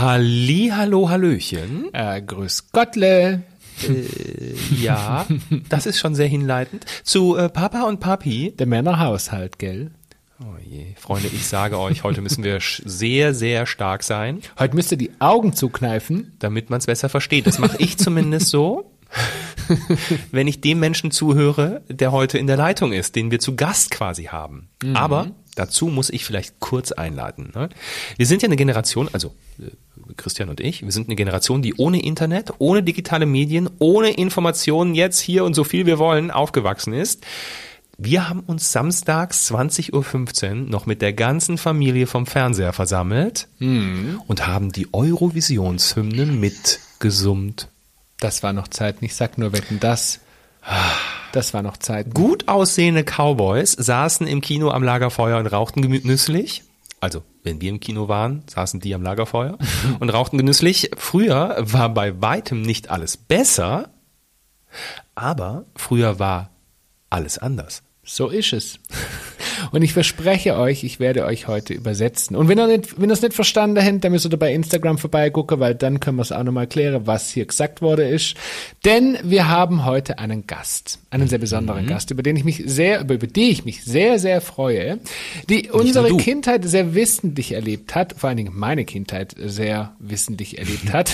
Halli, hallo, hallöchen. Grüß Gottle. Ja, das ist schon sehr hinleitend. Zu Papa und Papi. Der Männerhaushalt, gell? Oh je, Freunde, ich sage euch, heute müssen wir sehr, sehr stark sein. Heute müsst ihr die Augen zukneifen. Damit man es besser versteht. Das mache ich zumindest so, wenn ich dem Menschen zuhöre, der heute in der Leitung ist, den wir zu Gast quasi haben. Mhm. Aber dazu muss ich vielleicht kurz einleiten. Wir sind ja eine Generation, also Christian und ich, wir sind eine Generation, die ohne Internet, ohne digitale Medien, ohne Informationen jetzt hier und so viel wir wollen aufgewachsen ist. Wir haben uns samstags 20.15 Uhr noch mit der ganzen Familie vom Fernseher versammelt und haben die Eurovisionshymne mitgesummt. Das war noch Zeiten, ich sag nur Wetten, das. Das war noch Zeiten. Gut aussehende Cowboys saßen im Kino am Lagerfeuer und rauchten genüsslich. Also, wenn wir im Kino waren, saßen die am Lagerfeuer und rauchten genüsslich. Früher war bei weitem nicht alles besser, aber früher war alles anders. So ist es. Und ich verspreche euch, ich werde euch heute übersetzen. Und wenn ihr es nicht verstanden habt, dann müsst ihr bei Instagram vorbeigucken, weil dann können wir es auch nochmal klären, was hier gesagt worden ist. Denn wir haben heute einen Gast, einen sehr besonderen Gast, über die ich mich sehr, sehr freue, die unsere Kindheit sehr wissentlich erlebt hat, vor allen Dingen meine Kindheit sehr wissentlich erlebt hat.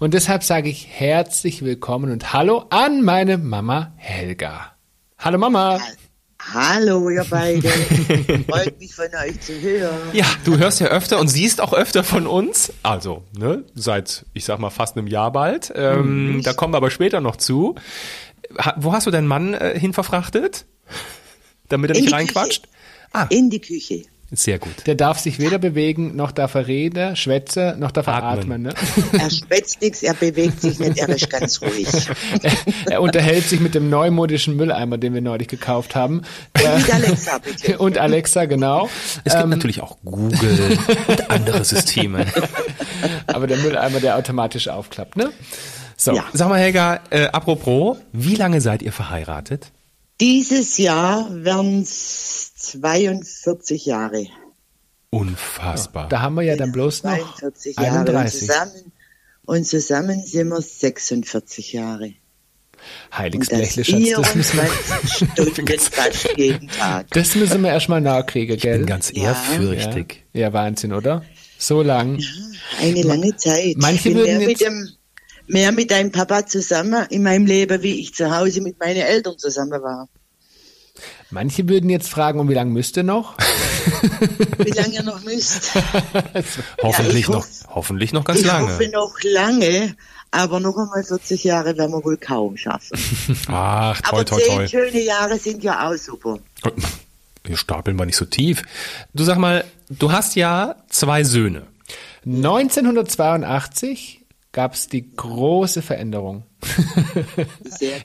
Und deshalb sage ich herzlich willkommen und hallo an meine Mama Helga. Hallo Mama. Hallo ihr beide, freut mich von euch zu hören. Ja, du hörst ja öfter und siehst auch öfter von uns, also ne, seit, ich sag mal, fast einem Jahr bald, da kommen wir aber später noch zu. Wo hast du deinen Mann hin verfrachtet, damit er nicht reinquatscht? Ah. In die Küche. Sehr gut. Der darf sich weder bewegen, noch darf er reden, schwätzen, noch darf er atmen. Ne? Er schwätzt nichts, er bewegt sich nicht, er ist ganz ruhig. Er unterhält sich mit dem neumodischen Mülleimer, den wir neulich gekauft haben. Und Alexa, bitte. Und Alexa, genau. Es gibt natürlich auch Google und andere Systeme. Aber der Mülleimer, der automatisch aufklappt, ne? So, ja. Sag mal Helga, apropos, wie lange seid ihr verheiratet? Dieses Jahr werden es 42 Jahre. Unfassbar. Da haben wir ja dann bloß noch 41 Jahre 31. Und zusammen sind wir 46 Jahre. Heiliges Blechle, das müssen wir fast jeden Tag. Das müssen wir erstmal nachkriegen, gell? Ich bin ganz ehrfürchtig. Ja, Wahnsinn, oder? So lang. Ja, eine lange Zeit. Manche würden mehr mit deinem Papa zusammen in meinem Leben, wie ich zu Hause mit meinen Eltern zusammen war. Manche würden jetzt fragen, um wie lange müsst ihr noch? Wie lange ihr noch müsst? Hoffentlich noch ganz lange. Ich hoffe noch lange, aber noch einmal 40 Jahre werden wir wohl kaum schaffen. Ach, toi, toi, toi. Aber 10 schöne Jahre sind ja auch super. Hier stapeln wir nicht so tief. Du sag mal, du hast ja 2 Söhne. 1982... gab es die große Veränderung.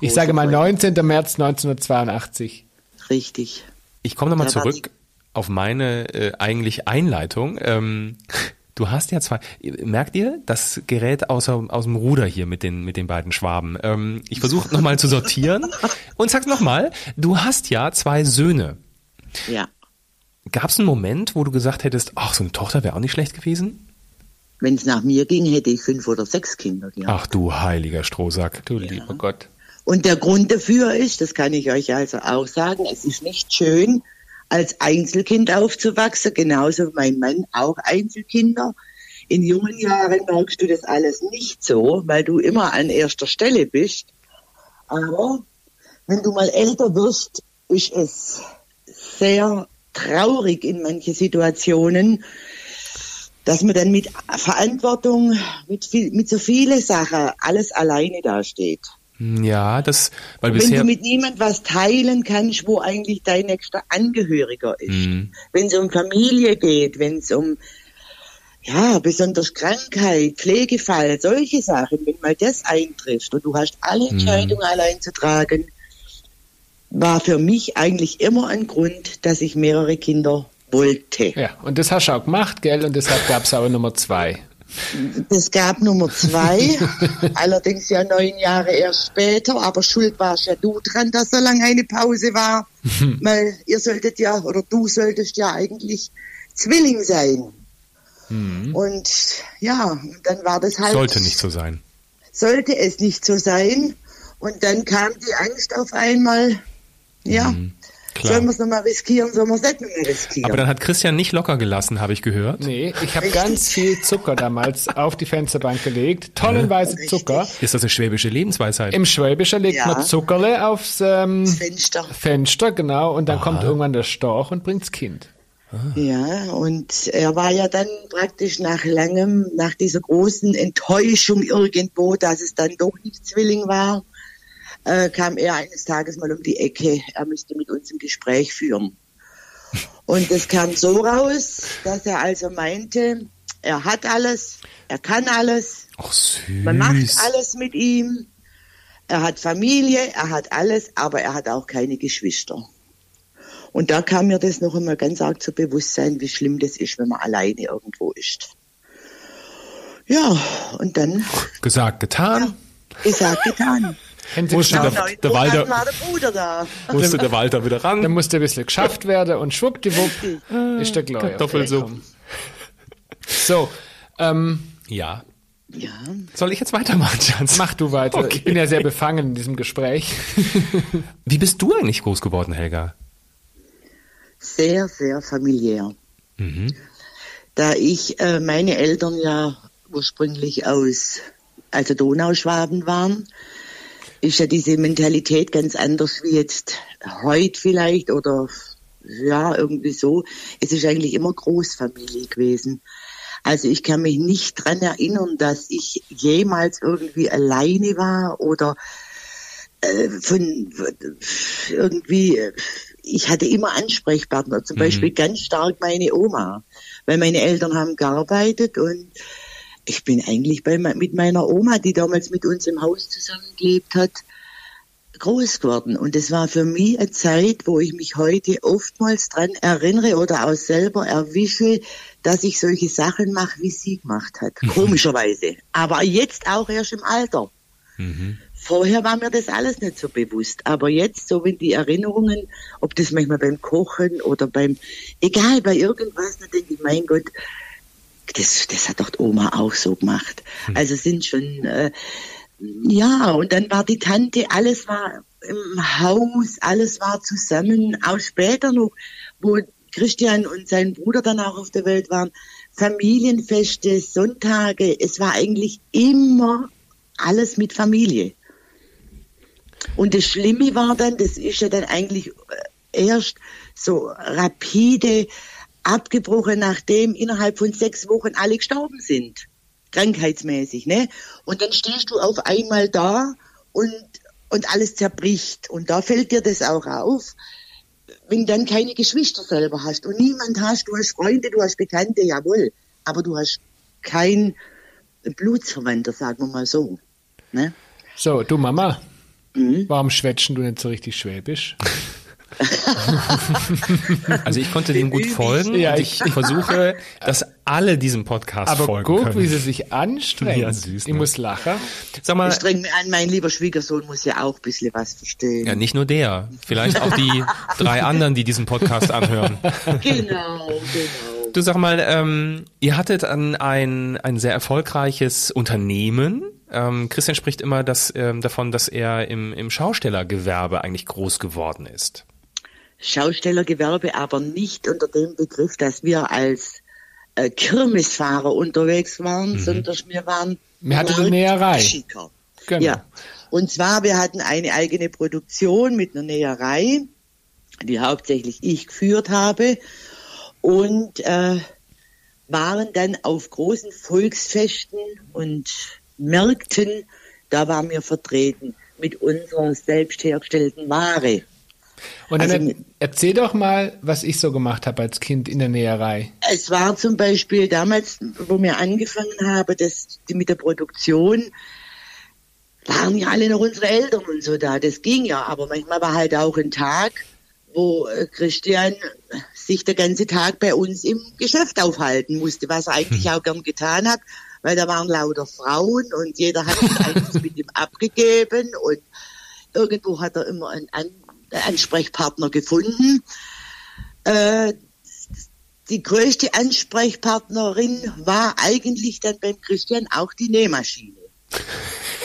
Ich sage mal 19. März 1982. Richtig. Ich komme nochmal zurück auf meine eigentlich Einleitung. Du hast ja 2, merkt ihr, das gerät aus dem Ruder hier mit den beiden Schwaben. Ich versuche nochmal zu sortieren und sag's nochmal, du hast ja 2 Söhne. Ja. Gab es einen Moment, wo du gesagt hättest, ach, so eine Tochter wäre auch nicht schlecht gewesen? Wenn es nach mir ging, hätte ich 5 oder 6 Kinder gehabt. Ach du heiliger Strohsack, du lieber Gott. Und der Grund dafür ist, das kann ich euch also auch sagen, es ist nicht schön, als Einzelkind aufzuwachsen, genauso mein Mann auch Einzelkinder. In jungen Jahren merkst du das alles nicht so, weil du immer an erster Stelle bist. Aber wenn du mal älter wirst, ist es sehr traurig in manchen Situationen, dass man dann mit Verantwortung, mit so vielen Sachen alles alleine dasteht. Ja, weil wenn du mit niemand was teilen kannst, wo eigentlich dein nächster Angehöriger ist. Mhm. Wenn es um Familie geht, wenn es um, ja, besonders Krankheit, Pflegefall, solche Sachen, wenn mal das eintrifft und du hast alle Entscheidungen allein zu tragen, war für mich eigentlich immer ein Grund, dass ich mehrere Kinder wollte. Ja, und das hast du auch gemacht, gell? Und deshalb gab es aber Nummer 2. Das gab Nummer 2, allerdings ja 9 Jahre erst später, aber schuld warst ja du dran, dass so lange eine Pause war, weil du solltest ja eigentlich Zwilling sein. Mhm. Und ja, dann war das halt... Sollte nicht so sein. Sollte es nicht so sein. Und dann kam die Angst auf einmal, ja, sollen wir es nochmal riskieren, sollen wir es nicht mehr riskieren. Aber dann hat Christian nicht locker gelassen, habe ich gehört. Nee, ich habe ganz viel Zucker damals auf die Fensterbank gelegt, tonnenweise Zucker. Ist das eine schwäbische Lebensweisheit? Im Schwäbischen legt man Zuckerle aufs Fenster, genau, und dann kommt irgendwann der Storch und bringt's Kind. Ah. Ja, und er war ja dann praktisch nach dieser großen Enttäuschung irgendwo, dass es dann doch nicht Zwilling war, kam er eines Tages mal um die Ecke, er müsste mit uns ein Gespräch führen. Und es kam so raus, dass er also meinte, er hat alles, er kann alles, ach, süß, man macht alles mit ihm, er hat Familie, er hat alles, aber er hat auch keine Geschwister. Und da kam mir das noch einmal ganz arg zu Bewusstsein, wie schlimm das ist, wenn man alleine irgendwo ist. Ja, und dann... Gesagt, getan. Ja, gesagt, getan. Musste der Walter wieder ran. Dann musste ein bisschen geschafft werden und schwuppdiwupp ist der Gläuer. Kartoffelsuppe. So, Ja. Soll ich jetzt weitermachen, Schatz? Mach du weiter. Okay. Ich bin ja sehr befangen in diesem Gespräch. Wie bist du eigentlich groß geworden, Helga? Sehr, sehr familiär. Mhm. Da ich meine Eltern ja ursprünglich also Donauschwaben waren, ist ja diese Mentalität ganz anders wie jetzt heute vielleicht oder ja, irgendwie so. Es ist eigentlich immer Großfamilie gewesen. Also ich kann mich nicht dran erinnern, dass ich jemals irgendwie alleine war oder ich hatte immer Ansprechpartner, zum Beispiel ganz stark meine Oma, weil meine Eltern haben gearbeitet und ich bin eigentlich mit meiner Oma, die damals mit uns im Haus zusammengelebt hat, groß geworden. Und es war für mich eine Zeit, wo ich mich heute oftmals dran erinnere oder auch selber erwische, dass ich solche Sachen mache, wie sie gemacht hat. Komischerweise. Aber jetzt auch erst im Alter. Mhm. Vorher war mir das alles nicht so bewusst, aber jetzt, so wenn die Erinnerungen, ob das manchmal beim Kochen oder bei irgendwas, dann denke ich, mein Gott, das hat doch die Oma auch so gemacht. Also sind schon, und dann war die Tante, alles war im Haus, alles war zusammen, auch später noch, wo Christian und sein Bruder dann auch auf der Welt waren, Familienfeste, Sonntage, es war eigentlich immer alles mit Familie. Und das Schlimme war dann, das ist ja dann eigentlich erst so rapide abgebrochen, nachdem innerhalb von 6 Wochen alle gestorben sind, krankheitsmäßig, ne? Und dann stehst du auf einmal da und alles zerbricht. Und da fällt dir das auch auf, wenn dann keine Geschwister selber hast und niemand hast, du hast Freunde, du hast Bekannte, jawohl, aber du hast keinen Blutsverwandter, sagen wir mal so, ne? So, du Mama... Warum schwätschen du nicht so richtig Schwäbisch? Also ich konnte dem gut folgen. Ja, ich versuche, dass alle diesem Podcast folgen können. Aber guck, wie sie sich anstrengen. Ja, süß, ne? Ich muss lachen. Sag mal, ich streng mich an, mein lieber Schwiegersohn muss ja auch ein bisschen was verstehen. Ja, nicht nur der. Vielleicht auch die 3 anderen, die diesen Podcast anhören. Genau. Du, sag mal, ihr hattet ein sehr erfolgreiches Unternehmen. Christian spricht immer davon, dass er im Schaustellergewerbe eigentlich groß geworden ist. Schaustellergewerbe aber nicht unter dem Begriff, dass wir als Kirmesfahrer unterwegs waren, sondern wir waren Nähereischicker. Genau. Ja. Und zwar, wir hatten eine eigene Produktion mit einer Näherei, die hauptsächlich ich geführt habe. Und waren dann auf großen Volksfesten und Märkten, da waren wir vertreten mit unserer selbst hergestellten Ware. Und dann erzähl doch mal, was ich so gemacht habe als Kind in der Näherei. Es war zum Beispiel damals, wo wir angefangen haben, mit der Produktion, waren ja alle noch unsere Eltern und so da. Das ging ja, aber manchmal war halt auch ein Tag, wo Christian sich den ganzen Tag bei uns im Geschäft aufhalten musste, was er eigentlich auch gern getan hat, weil da waren lauter Frauen und jeder hat sich eigentlich mit ihm abgegeben und irgendwo hat er immer einen Ansprechpartner gefunden. die größte Ansprechpartnerin war eigentlich dann beim Christian auch die Nähmaschine.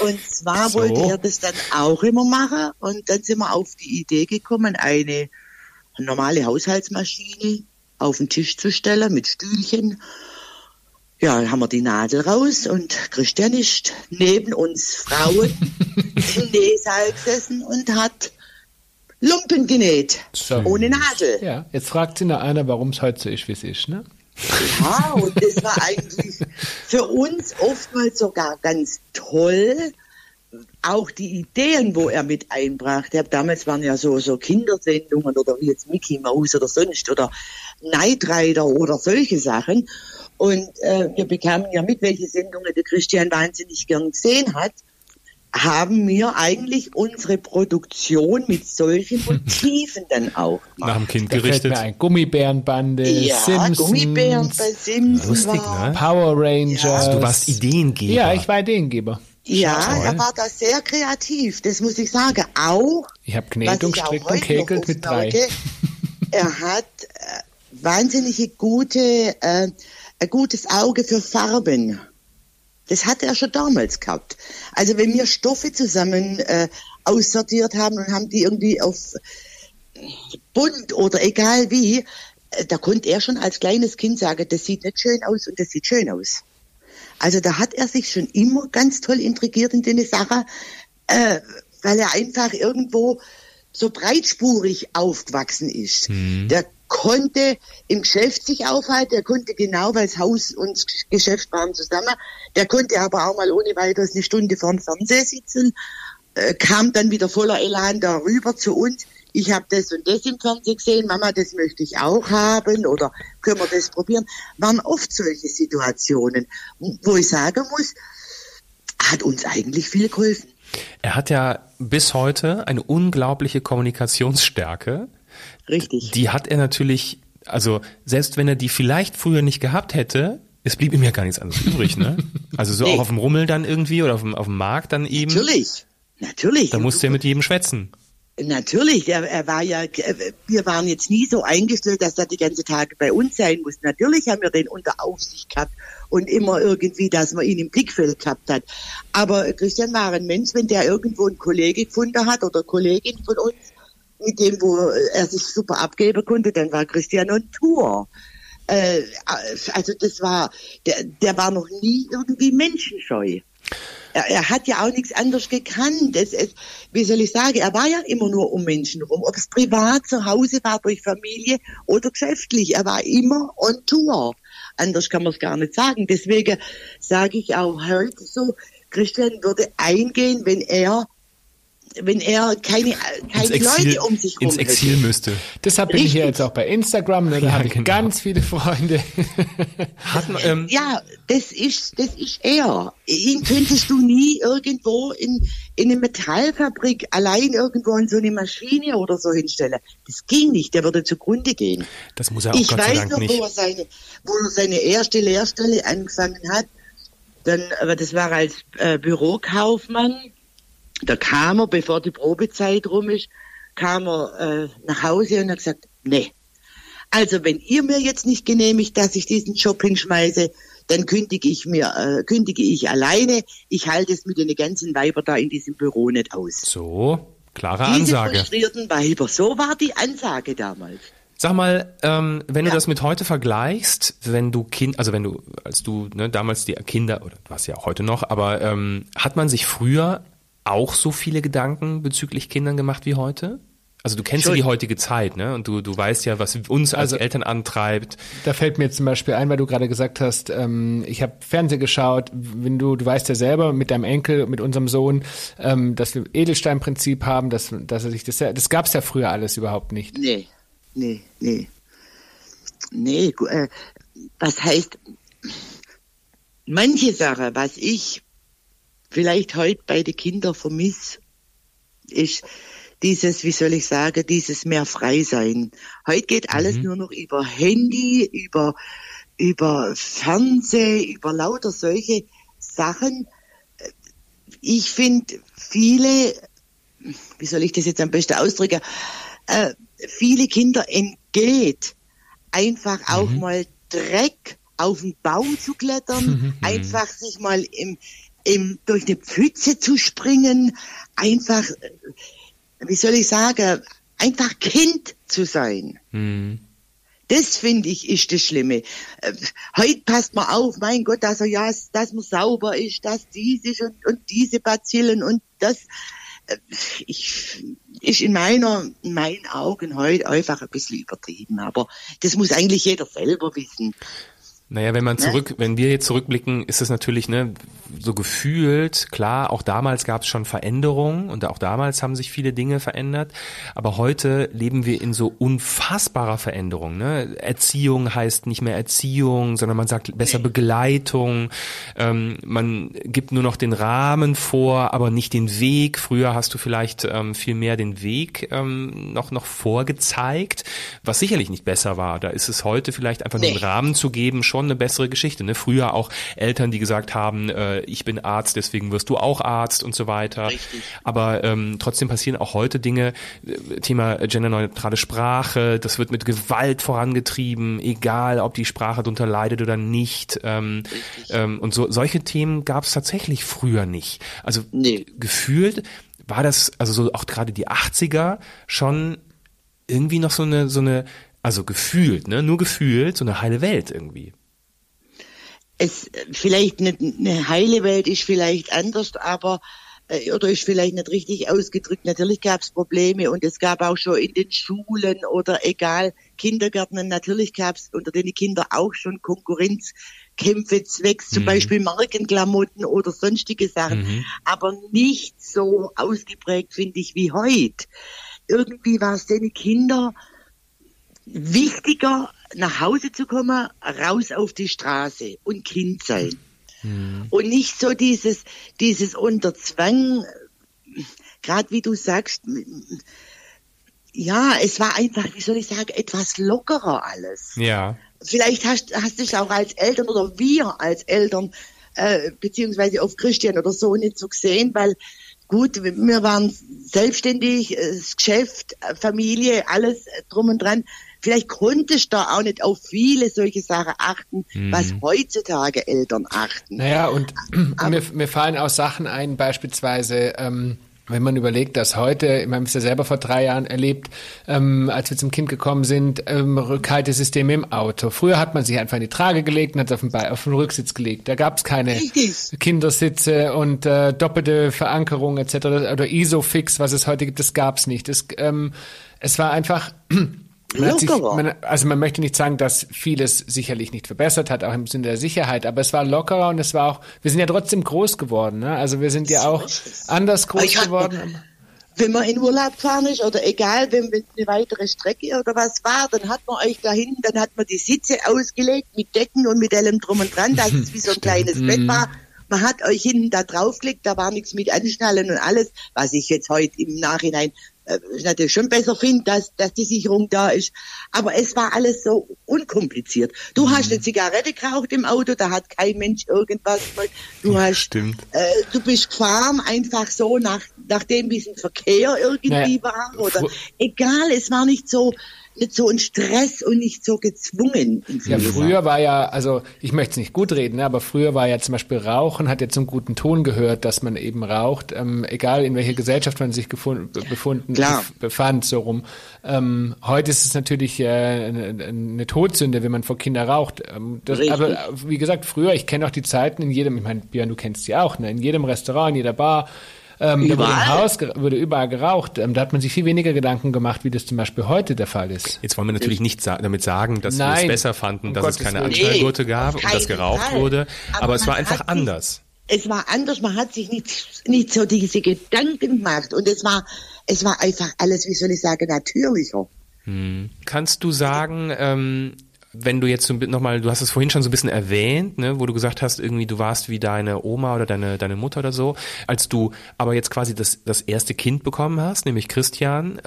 Und zwar wollte er das dann auch immer machen und dann sind wir auf die Idee gekommen, eine normale Haushaltsmaschine auf den Tisch zu stellen mit Stühlchen. Ja, dann haben wir die Nadel raus und Christian ist neben uns Frauen im Nähsaal gesessen und hat Lumpen genäht. Schön. Ohne Nadel. Ja, jetzt fragt sich noch einer, warum es heute so ist, wie es ist, ne? Ja, und das war eigentlich für uns oftmals sogar ganz toll. Auch die Ideen, wo er mit einbrachte. Damals waren ja so Kindersendungen oder wie jetzt Mickey Maus oder sonst oder Knight Rider oder solche Sachen. Und wir bekamen ja mit, welche Sendungen der Christian wahnsinnig gern gesehen hat, haben wir eigentlich unsere Produktion mit solchen Motiven dann auch gemacht. Nach dem Kind gerichtet. Gummibärenbande, ja, Simpsons. Gummibärenbande, Simpsons. Lustig, ne? Power Rangers. Ja. Also du warst Ideengeber. Ja, ich war Ideengeber. Ja, er war da sehr kreativ, das muss ich sagen. Auch, ich habe genäht und gestrickt und gehäkelt mit 3. Er hat ein gutes Auge für Farben. Das hatte er schon damals gehabt. Also wenn wir Stoffe zusammen aussortiert haben und haben die irgendwie auf bunt oder egal wie, da konnte er schon als kleines Kind sagen, das sieht nicht schön aus und das sieht schön aus. Also da hat er sich schon immer ganz toll intrigiert in den Sachen, weil er einfach irgendwo so breitspurig aufgewachsen ist. Mhm. Der konnte im Geschäft sich aufhalten, der konnte genau, weil das Haus und das Geschäft waren zusammen, der konnte aber auch mal ohne weiteres eine Stunde vorm Fernseher sitzen, kam dann wieder voller Elan darüber zu uns. Ich habe das und das im Fernsehen gesehen, Mama, das möchte ich auch haben oder können wir das probieren? Waren oft solche Situationen, wo ich sagen muss, hat uns eigentlich viel geholfen. Er hat ja bis heute eine unglaubliche Kommunikationsstärke. Richtig. Die hat er natürlich, also selbst wenn er die vielleicht früher nicht gehabt hätte, es blieb ihm ja gar nichts anderes übrig, ne? Also so auch auf dem Rummel dann irgendwie oder auf dem Markt dann eben. Natürlich. Da musste er mit jedem schwätzen. Natürlich, er war ja, wir waren jetzt nie so eingestellt, dass er die ganze Tage bei uns sein muss. Natürlich haben wir den unter Aufsicht gehabt und immer irgendwie, dass man ihn im Blickfeld gehabt hat. Aber Christian war ein Mensch, wenn der irgendwo einen Kollege gefunden hat oder Kollegin von uns, mit dem, wo er sich super abgeben konnte, dann war Christian on Tour. Also das war, der war noch nie irgendwie menschenscheu. Er hat ja auch nichts anderes gekannt. Wie soll ich sagen, er war ja immer nur um Menschen rum. Ob es privat zu Hause war, durch Familie oder geschäftlich. Er war immer on Tour. Anders kann man es gar nicht sagen. Deswegen sage ich auch heute so, Christian würde eingehen, wenn er keine Leute um sich rum hätte. Ins Exil müsste. Deshalb bin ich ja jetzt auch bei Instagram, da habe ich ganz viele Freunde. Ja, das ist er. Ihn könntest du nie irgendwo in eine Metallfabrik allein irgendwo an so eine Maschine oder so hinstellen. Das ging nicht, der würde zugrunde gehen. Das muss er auch Gott sei Dank nicht. Ich weiß noch, wo er seine erste Lehrstelle angefangen hat. Dann, aber das war als Bürokaufmann. Da kam er, bevor die Probezeit rum ist, nach Hause und hat gesagt, nee, also wenn ihr mir jetzt nicht genehmigt, dass ich diesen Job hinschmeiße, dann kündige ich alleine. Ich halte es mit den ganzen Weibern da in diesem Büro nicht aus. So, klare Ansage. Diese frustrierten Weiber, so war die Ansage damals. Sag mal, wenn du das mit heute vergleichst, damals die Kinder, oder was ja auch heute noch, aber hat man sich früher auch so viele Gedanken bezüglich Kindern gemacht wie heute? Also du kennst ja die heutige Zeit, ne? Und du weißt ja, was uns als Eltern antreibt. Da fällt mir jetzt zum Beispiel ein, weil du gerade gesagt hast, ich habe Fernsehen geschaut, wenn du weißt ja selber mit deinem Enkel, mit unserem Sohn, dass wir Edelsteinprinzip haben, dass er sich das gab's ja früher alles überhaupt nicht. Nee, was heißt, manche Sache, was ich vielleicht heute bei den Kindern vermisse, ist dieses, wie soll ich sagen, dieses mehr frei sein. Heute geht alles nur noch über Handy, über Fernsehen, über lauter solche Sachen. Ich finde viele, wie soll ich das jetzt am besten ausdrücken, viele Kinder entgeht einfach auch mal Dreck auf den Baum zu klettern, einfach sich mal durch eine Pfütze zu springen, einfach, wie soll ich sagen, einfach Kind zu sein. Mhm. Das, finde ich, ist das Schlimme. Heute passt man auf, mein Gott, also ja, dass man sauber ist, dass dies ist und diese Bazillen und das ist in meinen Augen heute einfach ein bisschen übertrieben. Aber das muss eigentlich jeder selber wissen. Naja, wenn wir jetzt zurückblicken, ist es natürlich, ne, so gefühlt, klar, auch damals gab es schon Veränderungen und auch damals haben sich viele Dinge verändert, aber heute leben wir in so unfassbarer Veränderung, ne? Erziehung heißt nicht mehr Erziehung, sondern man sagt besser Begleitung, man gibt nur noch den Rahmen vor, aber nicht den Weg. Früher hast du vielleicht viel mehr den Weg noch vorgezeigt, was sicherlich nicht besser war. Da ist es heute vielleicht einfach nur einen Rahmen zu geben, schon eine bessere Geschichte, ne? Früher auch Eltern, die gesagt haben, ich bin Arzt, deswegen wirst du auch Arzt und so weiter. Richtig. Aber trotzdem passieren auch heute Dinge, Thema genderneutrale Sprache, das wird mit Gewalt vorangetrieben, egal ob die Sprache darunter leidet oder nicht. Und solche Themen gab es tatsächlich früher nicht. Also gefühlt war das, also so auch gerade die 80er schon irgendwie noch so eine, also gefühlt, ne? Nur gefühlt, so eine heile Welt irgendwie. Es vielleicht nicht eine heile Welt, ist vielleicht anders, aber oder ist vielleicht nicht richtig ausgedrückt. Natürlich gab es Probleme und es gab auch schon in den Schulen oder egal, Kindergärtnern, natürlich gab es unter den Kindern auch schon Konkurrenzkämpfe zwecks zum Beispiel Markenklamotten oder sonstige Sachen, aber nicht so ausgeprägt, finde ich, wie heute. Irgendwie war es den Kindern wichtiger, nach Hause zu kommen, raus auf die Straße und Kind sein. Mhm. Und nicht so dieses unter Zwang, gerade wie du sagst, ja, es war einfach, wie soll ich sagen, etwas lockerer alles. Ja. Vielleicht hast du es auch als Eltern oder wir als Eltern, beziehungsweise auf Christian oder so nicht so gesehen, weil gut, wir waren selbstständig, das Geschäft, Familie, alles drum und dran. Vielleicht konnte ich da auch nicht auf viele solche Sachen achten, was heutzutage Eltern achten. Naja, und mir fallen auch Sachen ein, beispielsweise, wenn man überlegt, dass heute, ich meine, wir haben es ja selber vor 3 Jahren erlebt, als wir zum Kind gekommen sind, Rückhaltesysteme im Auto. Früher hat man sich einfach in die Trage gelegt und hat es auf den Rücksitz gelegt. Da gab es keine Kindersitze und doppelte Verankerung etc. oder Isofix, was es heute gibt, das gab es nicht. Es war einfach... Man möchte nicht sagen, dass vieles sicherlich nicht verbessert hat, auch im Sinne der Sicherheit, aber es war lockerer und es war auch, wir sind ja trotzdem groß geworden, ne? Also wir sind ja auch anders groß geworden. Wenn man in Urlaub fahren ist oder egal, wenn eine weitere Strecke oder was war, dann hat man euch dahin, dann hat man die Sitze ausgelegt mit Decken und mit allem drum und dran, dass es wie so ein kleines Bett war. Man hat euch hinten da draufgelegt, da war nichts mit Anschnallen und alles, was ich jetzt heute im Nachhinein ich natürlich schon besser finde, dass die Sicherung da ist. Aber es war alles so unkompliziert. Du hast eine Zigarette geraucht im Auto, da hat kein Mensch irgendwas gemacht. Du bist gefahren, einfach so, nachdem wie es im Verkehr irgendwie war. Oder egal, es war nicht so ein Stress und nicht so gezwungen. Ja, früher war ja, also ich möchte es nicht gut reden, aber früher war ja zum Beispiel Rauchen, hat ja zum guten Ton gehört, dass man eben raucht, egal in welcher Gesellschaft man sich befand, so rum. Heute ist es natürlich eine Todsünde, wenn man vor Kindern raucht. Aber wie gesagt, früher, ich kenne auch die Zeiten in jedem, ich meine, Björn, du kennst sie auch, ne? In jedem Restaurant, in jeder Bar, wurde überall geraucht. Da hat man sich viel weniger Gedanken gemacht, wie das zum Beispiel heute der Fall ist. Jetzt wollen wir natürlich nicht damit sagen, dass wir es besser fanden, dass es keine Anschnallgurte gab und dass geraucht wurde. Aber es war einfach anders. Es war anders, man hat sich nicht so diese Gedanken gemacht. Und es war einfach alles, wie soll ich sagen, natürlicher. Kannst du sagen, wenn du jetzt nochmal, du hast es vorhin schon so ein bisschen erwähnt, ne, wo du gesagt hast, irgendwie du warst wie deine Oma oder deine Mutter oder so, als du aber jetzt quasi das erste Kind bekommen hast, nämlich Christian,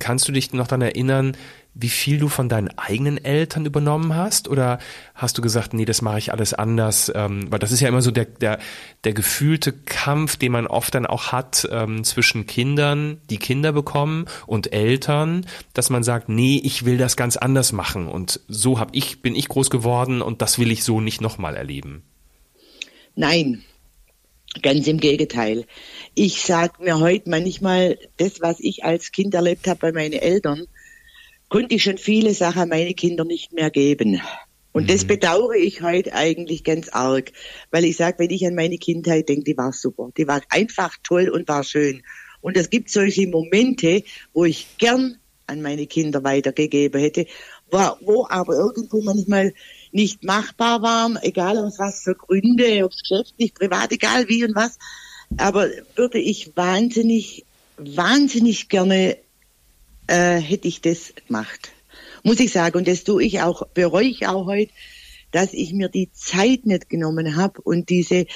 kannst du dich noch daran erinnern, wie viel du von deinen eigenen Eltern übernommen hast? Oder hast du gesagt, nee, das mache ich alles anders? Weil das ist ja immer so der gefühlte Kampf, den man oft dann auch hat zwischen Kindern, die Kinder bekommen, und Eltern, dass man sagt, nee, ich will das ganz anders machen. Und so bin ich groß geworden und das will ich so nicht nochmal erleben. Nein, ganz im Gegenteil. Ich sage mir heute manchmal, das, was ich als Kind erlebt habe bei meinen Eltern, konnte ich schon viele Sachen meine Kinder nicht mehr geben. Und das bedauere ich heute eigentlich ganz arg, weil ich sage, wenn ich an meine Kindheit denke, die war super, die war einfach toll und war schön. Und es gibt solche Momente, wo ich gern an meine Kinder weitergegeben hätte, wo aber irgendwo manchmal nicht machbar war, egal aus was für Gründe, ob es geschäftlich, privat, egal wie und was. Aber würde ich wahnsinnig, wahnsinnig gerne hätte ich das gemacht, muss ich sagen. Und das tue ich auch, bereue ich auch heute, dass ich mir die Zeit nicht genommen habe und diese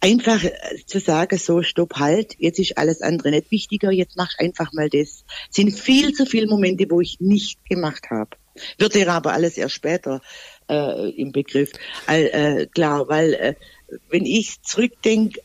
einfach zu sagen, so stopp, halt, jetzt ist alles andere nicht wichtiger, jetzt mach einfach mal das. Es sind viel zu viele Momente, wo ich nicht gemacht habe. Wird ja aber alles erst später im Begriff. Klar, weil wenn ich zurückdenke,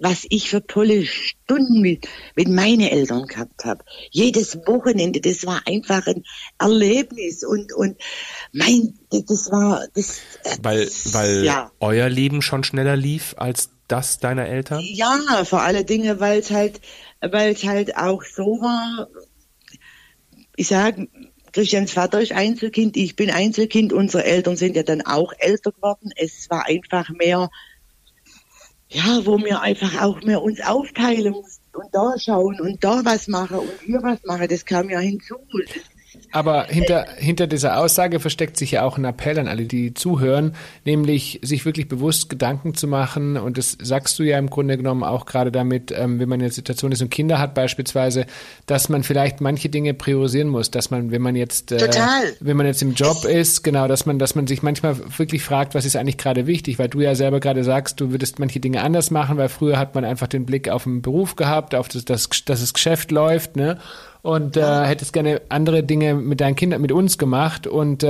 was ich für tolle Stunden mit meinen Eltern gehabt habe. Jedes Wochenende, das war einfach ein Erlebnis weil euer Leben schon schneller lief als das deiner Eltern? Ja, vor allen Dingen, weil es halt auch so war. Ich sage, Christians Vater ist Einzelkind, ich bin Einzelkind, unsere Eltern sind ja dann auch älter geworden. Es war einfach mehr, ja, wo wir einfach auch mehr uns aufteilen mussten und da schauen und da was machen und hier was machen, das kam ja hinzu. Aber hinter dieser Aussage versteckt sich ja auch ein Appell an alle, die zuhören, nämlich sich wirklich bewusst Gedanken zu machen, und das sagst du ja im Grunde genommen auch gerade damit, wenn man in der Situation ist und Kinder hat beispielsweise, dass man vielleicht manche Dinge priorisieren muss, dass man, wenn man jetzt im Job ist, genau, dass man sich manchmal wirklich fragt, was ist eigentlich gerade wichtig, weil du ja selber gerade sagst, du würdest manche Dinge anders machen, weil früher hat man einfach den Blick auf den Beruf gehabt, auf dass das Geschäft läuft, ne? Und hättest gerne andere Dinge mit deinen Kindern, mit uns gemacht. Und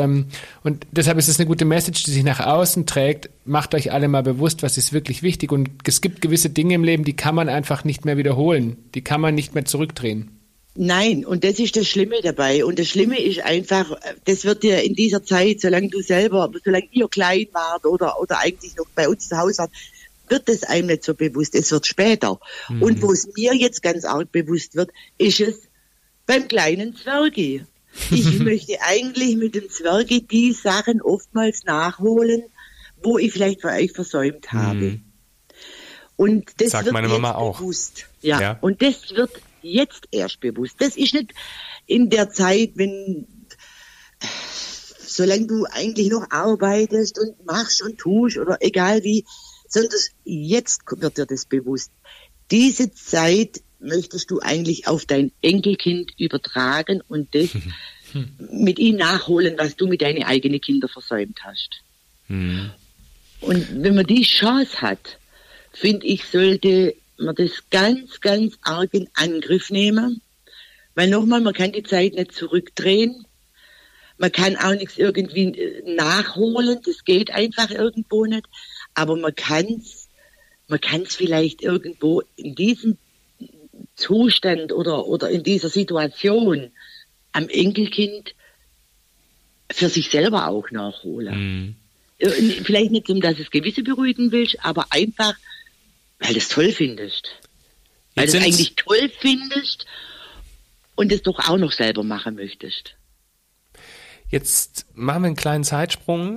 deshalb ist es eine gute Message, die sich nach außen trägt. Macht euch alle mal bewusst, was ist wirklich wichtig. Und es gibt gewisse Dinge im Leben, die kann man einfach nicht mehr wiederholen. Die kann man nicht mehr zurückdrehen. Nein, und das ist das Schlimme dabei. Und das Schlimme ist einfach, das wird dir in dieser Zeit, solange ihr klein wart oder eigentlich noch bei uns zu Hause wart, wird es einem nicht so bewusst. Es wird später. Mhm. Und wo es mir jetzt ganz arg bewusst wird, ist es, beim kleinen Zwergi. Ich möchte eigentlich mit dem Zwergi die Sachen oftmals nachholen, wo ich vielleicht bei euch versäumt habe. Hm. Und das sagt wird meine Mama jetzt auch. Bewusst. Ja. Und das wird jetzt erst bewusst. Das ist nicht in der Zeit, solange du eigentlich noch arbeitest und machst und tust oder egal wie, sondern jetzt wird dir das bewusst. Diese Zeit möchtest du eigentlich auf dein Enkelkind übertragen und das mit ihm nachholen, was du mit deinen eigenen Kindern versäumt hast. Mhm. Und wenn man die Chance hat, finde ich, sollte man das ganz, ganz arg in Angriff nehmen, weil nochmal, man kann die Zeit nicht zurückdrehen, man kann auch nichts irgendwie nachholen, das geht einfach irgendwo nicht, aber man kann's vielleicht irgendwo in diesem Zustand oder in dieser Situation am Enkelkind für sich selber auch nachholen. Mhm. Vielleicht nicht, um dass es Gewisse beruhigen willst, aber einfach, weil du es toll findest. Weil du es eigentlich toll findest und es doch auch noch selber machen möchtest. Jetzt machen wir einen kleinen Zeitsprung.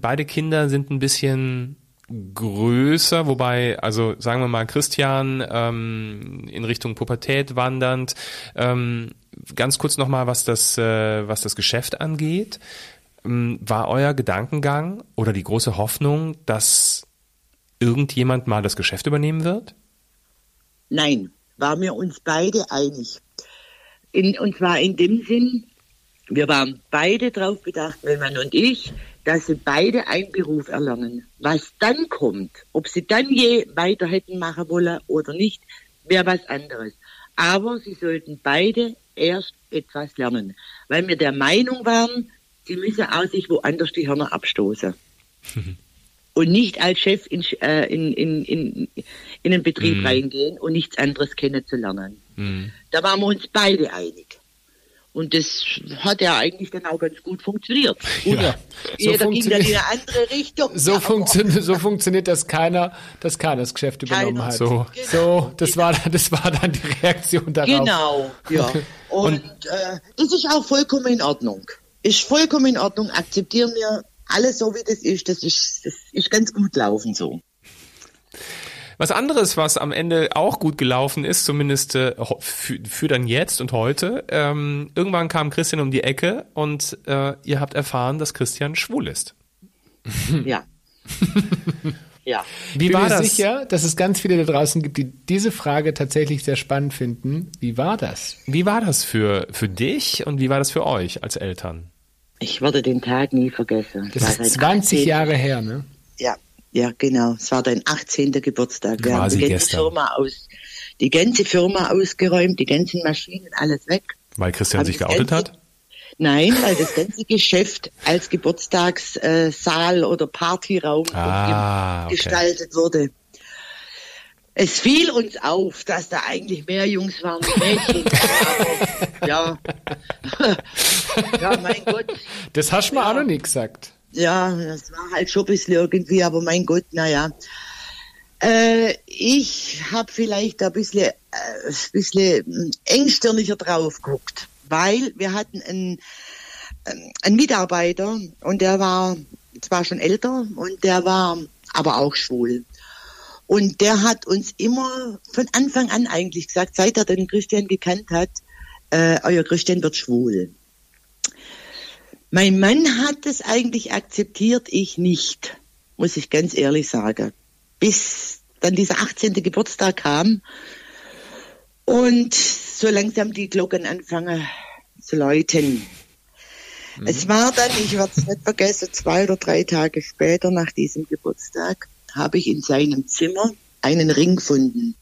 Beide Kinder sind ein bisschen größer, wobei, also sagen wir mal Christian in Richtung Pubertät wandernd. Ganz kurz nochmal, was das Geschäft angeht. War euer Gedankengang oder die große Hoffnung, dass irgendjemand mal das Geschäft übernehmen wird? Nein, waren wir uns beide einig. Und zwar in dem Sinn, wir waren beide drauf bedacht, mein Mann und ich, dass sie beide einen Beruf erlernen. Was dann kommt, ob sie dann je weiter hätten machen wollen oder nicht, wäre was anderes. aber sie sollten beide erst etwas lernen, weil wir der Meinung waren, sie müssen auch sich woanders die Hörner abstoßen. Und nicht als Chef in einen Betrieb reingehen und nichts anderes kennenzulernen. Da waren wir uns beide einig. Und das hat ja eigentlich dann auch ganz gut funktioniert. Ja. Jeder ging dann in eine andere Richtung. So funktioniert dass keiner das Geschäft übernommen hat. Das war dann die Reaktion darauf. Genau, ja. Und das ist auch vollkommen in Ordnung. Akzeptieren wir alles so, wie das ist. Das ist ganz gut laufen so. Was anderes, was am Ende auch gut gelaufen ist, zumindest für dann jetzt und heute, irgendwann kam Christian um die Ecke und ihr habt erfahren, dass Christian schwul ist. Ja. Ja. Wie war das? Ich bin mir sicher, dass es ganz viele da draußen gibt, die diese Frage tatsächlich sehr spannend finden. Wie war das? Wie war das für dich und wie war das für euch als Eltern? Ich werde den Tag nie vergessen. Das ist 20 Jahre her, ne? Ja. Ja, genau. Es war dein 18. Geburtstag. Wir haben die ganze Firma ausgeräumt, die ganzen Maschinen, alles weg. Weil Christian sich geoutet hat? Nein, weil das ganze Geschäft als Geburtstagssaal oder Partyraum gestaltet wurde. Es fiel uns auf, dass da eigentlich mehr Jungs waren wie Mädchen. Ja. Ja, mein Gott. Das hast du mir auch noch nie gesagt. Ja, das war halt schon ein bisschen irgendwie, aber mein Gott, naja. Ich habe vielleicht ein bisschen engstirniger drauf geguckt, weil wir hatten einen Mitarbeiter und der war zwar schon älter und der war aber auch schwul. Und der hat uns immer von Anfang an eigentlich gesagt, seit er den Christian gekannt hat, euer Christian wird schwul. Mein Mann hat es eigentlich akzeptiert, ich nicht, muss ich ganz ehrlich sagen. Bis dann dieser 18. Geburtstag kam und so langsam die Glocken anfangen zu läuten. Es war dann, ich werde es nicht vergessen, 2 oder 3 Tage später nach diesem Geburtstag, habe ich in seinem Zimmer einen Ring gefunden.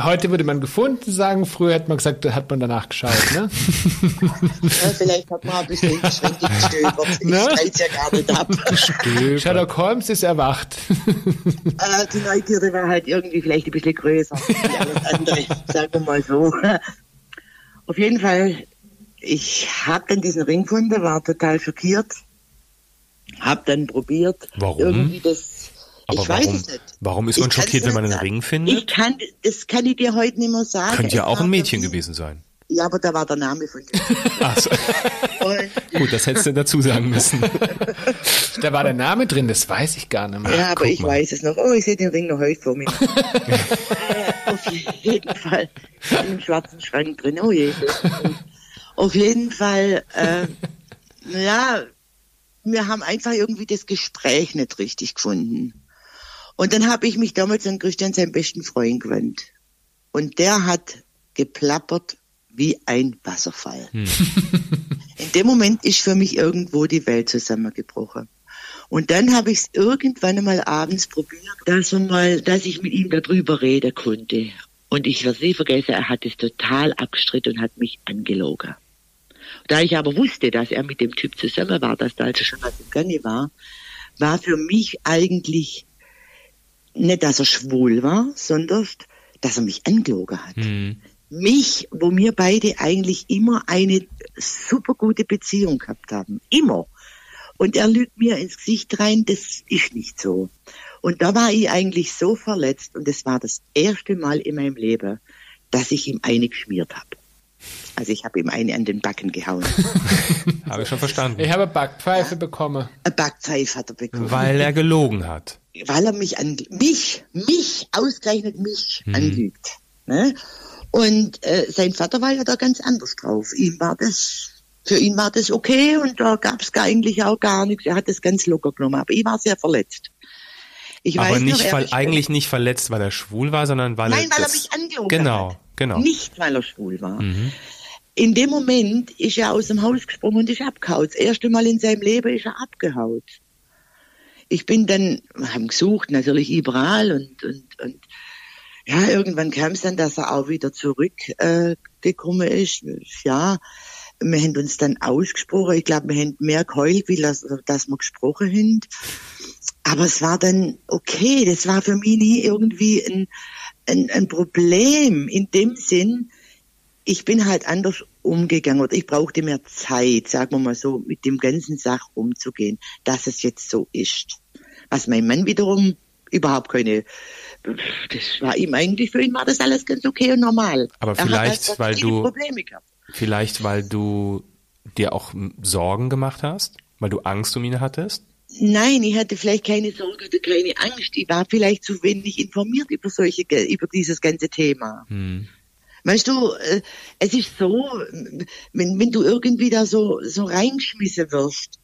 Heute würde man gefunden sagen, früher hat man gesagt, hat man danach geschaut, ne? Ja, vielleicht hat man ein bisschen geschwindig gestöbert. Ich weiß ja gar nicht ab. Sherlock Holmes ist erwacht. Die Neugierde war halt irgendwie vielleicht ein bisschen größer als alles andere, sagen wir mal so. Auf jeden Fall, ich habe dann diesen Ring gefunden, war total schockiert, habe dann probiert, warum? Irgendwie das... Aber ich weiß es nicht. Warum ist man schockiert, wenn man einen Ring findet? Das kann ich dir heute nicht mehr sagen. Könnte ja auch ein Mädchen gewesen sein. Ja, aber da war der Name von dir. Ach so. Gut, das hättest du dazu sagen müssen. Da war der Name drin, das weiß ich gar nicht mehr. Ja, aber ich weiß es noch. Oh, ich sehe den Ring noch heute vor mir. Auf jeden Fall. In dem schwarzen Schrank drin. Oh je. Auf jeden Fall, wir haben einfach irgendwie das Gespräch nicht richtig gefunden. Und dann habe ich mich damals an Christian, seinen besten Freund, gewandt. Und der hat geplappert wie ein Wasserfall. In dem Moment ist für mich irgendwo die Welt zusammengebrochen. Und dann habe ich es irgendwann einmal abends probiert, dass ich mit ihm darüber reden konnte. Und ich werde es nie vergessen, er hat es total abgestritten und hat mich angelogen. Da ich aber wusste, dass er mit dem Typ zusammen war, dass da also schon was im Gange war, war für mich eigentlich nicht, dass er schwul war, sondern dass er mich angelogen hat. Wo wir beide eigentlich immer eine super gute Beziehung gehabt haben. Immer. Und er lügt mir ins Gesicht rein, das ist nicht so. Und da war ich eigentlich so verletzt und das war das erste Mal in meinem Leben, dass ich ihm eine geschmiert habe. Also ich habe ihm eine an den Backen gehauen. Habe ich schon verstanden. Ich habe eine Backpfeife bekommen. Eine Backpfeife hat er bekommen. Weil er gelogen hat. Weil er mich anlügt. Ne? Und sein Vater war ja da ganz anders drauf. Für ihn war das okay und da gab es eigentlich auch gar nichts. Er hat das ganz locker genommen, aber ich war sehr verletzt. Nicht verletzt, weil er schwul war, sondern weil er mich angelogen hat. Genau. Nicht, weil er schwul war. In dem Moment ist er aus dem Haus gesprungen und ist abgehauen. Das erste Mal in seinem Leben ist er abgehauen. Ich bin dann, wir haben gesucht, natürlich überall und Ja, irgendwann kam es dann, dass er auch wieder zurückgekommen ist. Ja, wir haben uns dann ausgesprochen. Ich glaube, wir haben mehr geheult, wie dass wir gesprochen haben. Aber es war dann okay. Das war für mich nie irgendwie ein Problem. In dem Sinn, ich bin halt anders umgegangen oder ich brauchte mehr Zeit, sagen wir mal so, mit dem ganzen Sach umzugehen, dass es jetzt so ist. Was mein Mann wiederum überhaupt keine, das war ihm eigentlich, für ihn war das alles ganz okay und normal. Aber vielleicht, weil du dir auch Sorgen gemacht hast, weil du Angst um ihn hattest? Nein, ich hatte vielleicht keine Sorge oder keine Angst. Ich war vielleicht zu wenig informiert über dieses ganze Thema. Hm. Weißt du, es ist so, wenn du irgendwie da so reingeschmissen wirst,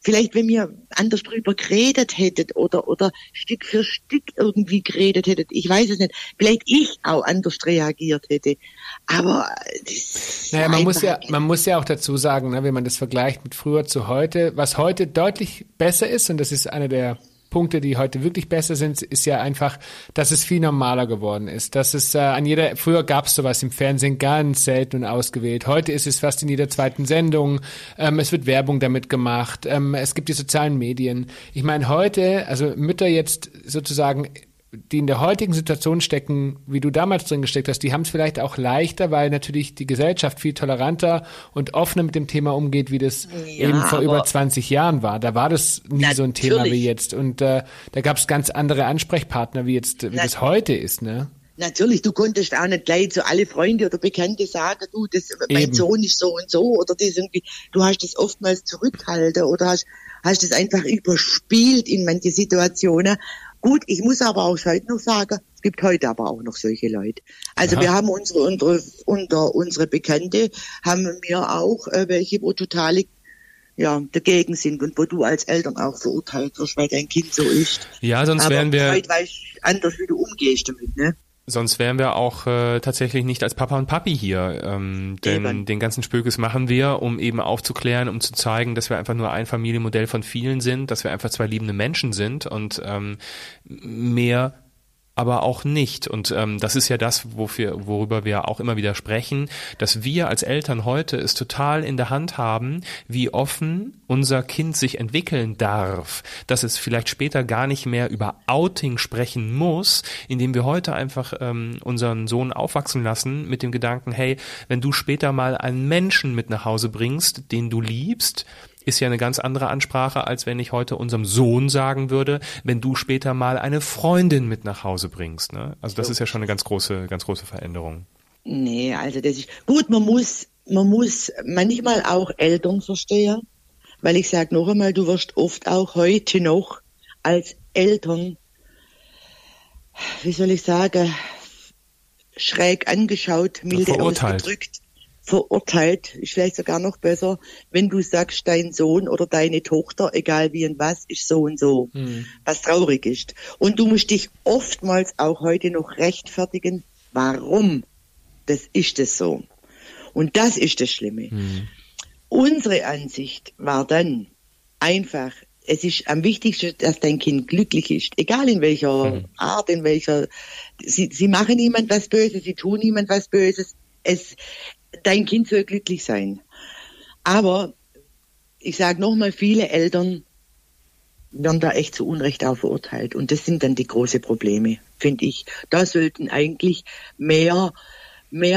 vielleicht wenn wir anders drüber geredet hättet oder Stück für Stück irgendwie geredet hättet, ich weiß es nicht, vielleicht ich auch anders reagiert hätte, aber... Naja, man muss ja auch dazu sagen, ne, wenn man das vergleicht mit früher zu heute, was heute deutlich besser ist, und das ist einer der Punkte, die heute wirklich besser sind, ist ja einfach, dass es viel normaler geworden ist. Dass es früher gab es sowas im Fernsehen ganz selten und ausgewählt. Heute ist es fast in jeder zweiten Sendung. Es wird Werbung damit gemacht. Es gibt die sozialen Medien. Ich meine, heute, also Mütter jetzt sozusagen, die in der heutigen Situation stecken, wie du damals drin gesteckt hast, die haben es vielleicht auch leichter, weil natürlich die Gesellschaft viel toleranter und offener mit dem Thema umgeht, wie das eben vor über 20 Jahren war. Da war das nie so ein Thema wie jetzt. Und da gab es ganz andere Ansprechpartner, wie das heute ist, ne? Natürlich, du konntest auch nicht gleich zu alle Freunde oder Bekannte sagen, du, mein Sohn ist so und so oder das irgendwie. Du hast das oftmals zurückgehalten oder hast das einfach überspielt in manche Situationen. Gut, ich muss aber auch heute noch sagen, es gibt heute aber auch noch solche Leute. Also ja. Wir haben unsere Bekannte, haben wir auch welche, wo total dagegen sind und wo du als Eltern auch verurteilt wirst, weil dein Kind so ist. Ja, sonst wären wir... heute weiß ich anders, wie du umgehst damit, ne? Sonst wären wir auch tatsächlich nicht als Papa und Papi hier. Denn den ganzen Spökes machen wir, um eben aufzuklären, um zu zeigen, dass wir einfach nur ein Familienmodell von vielen sind, dass wir einfach zwei liebende Menschen sind und mehr aber auch nicht. Und das ist ja das, worüber wir auch immer wieder sprechen, dass wir als Eltern heute es total in der Hand haben, wie offen unser Kind sich entwickeln darf, dass es vielleicht später gar nicht mehr über Outing sprechen muss, indem wir heute einfach unseren Sohn aufwachsen lassen mit dem Gedanken, hey, wenn du später mal einen Menschen mit nach Hause bringst, den du liebst, ist ja eine ganz andere Ansprache, als wenn ich heute unserem Sohn sagen würde, wenn du später mal eine Freundin mit nach Hause bringst, ne? Also das ist ja schon eine ganz große Veränderung. Nee, also das ist gut, man muss manchmal auch Eltern verstehen, weil ich sage noch einmal, du wirst oft auch heute noch als Eltern, wie soll ich sagen, schräg angeschaut, milde ausgedrückt. Verurteilt, ist vielleicht sogar noch besser, wenn du sagst, dein Sohn oder deine Tochter, egal wie und was, ist so und so, was traurig ist. Und du musst dich oftmals auch heute noch rechtfertigen, warum das ist es so. Und das ist das Schlimme. Mhm. Unsere Ansicht war dann einfach, es ist am wichtigsten, dass dein Kind glücklich ist, egal in welcher Art, in welcher, sie machen niemand was Böses, sie tun niemand was Böses, dein Kind soll glücklich sein. Aber ich sage nochmal, viele Eltern werden da echt zu Unrecht auch verurteilt. Und das sind dann die großen Probleme, finde ich. Da sollten eigentlich mehr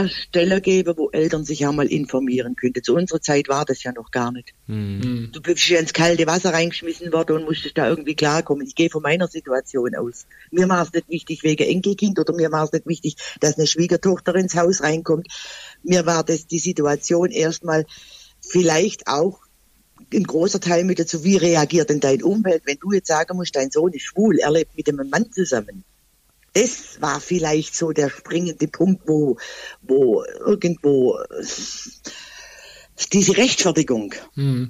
Stellen geben, wo Eltern sich auch mal informieren könnten. Zu unserer Zeit war das ja noch gar nicht. Mhm. Du bist ja ins kalte Wasser reingeschmissen worden und musstest da irgendwie klarkommen. Ich gehe von meiner Situation aus. Mir war es nicht wichtig wegen Enkelkind oder mir war es nicht wichtig, dass eine Schwiegertochter ins Haus reinkommt. Mir war das die Situation erstmal vielleicht auch in großer Teil mit dazu, wie reagiert denn dein Umfeld, wenn du jetzt sagen musst, dein Sohn ist schwul, er lebt mit einem Mann zusammen. Das war vielleicht so der springende Punkt, wo irgendwo diese Rechtfertigung,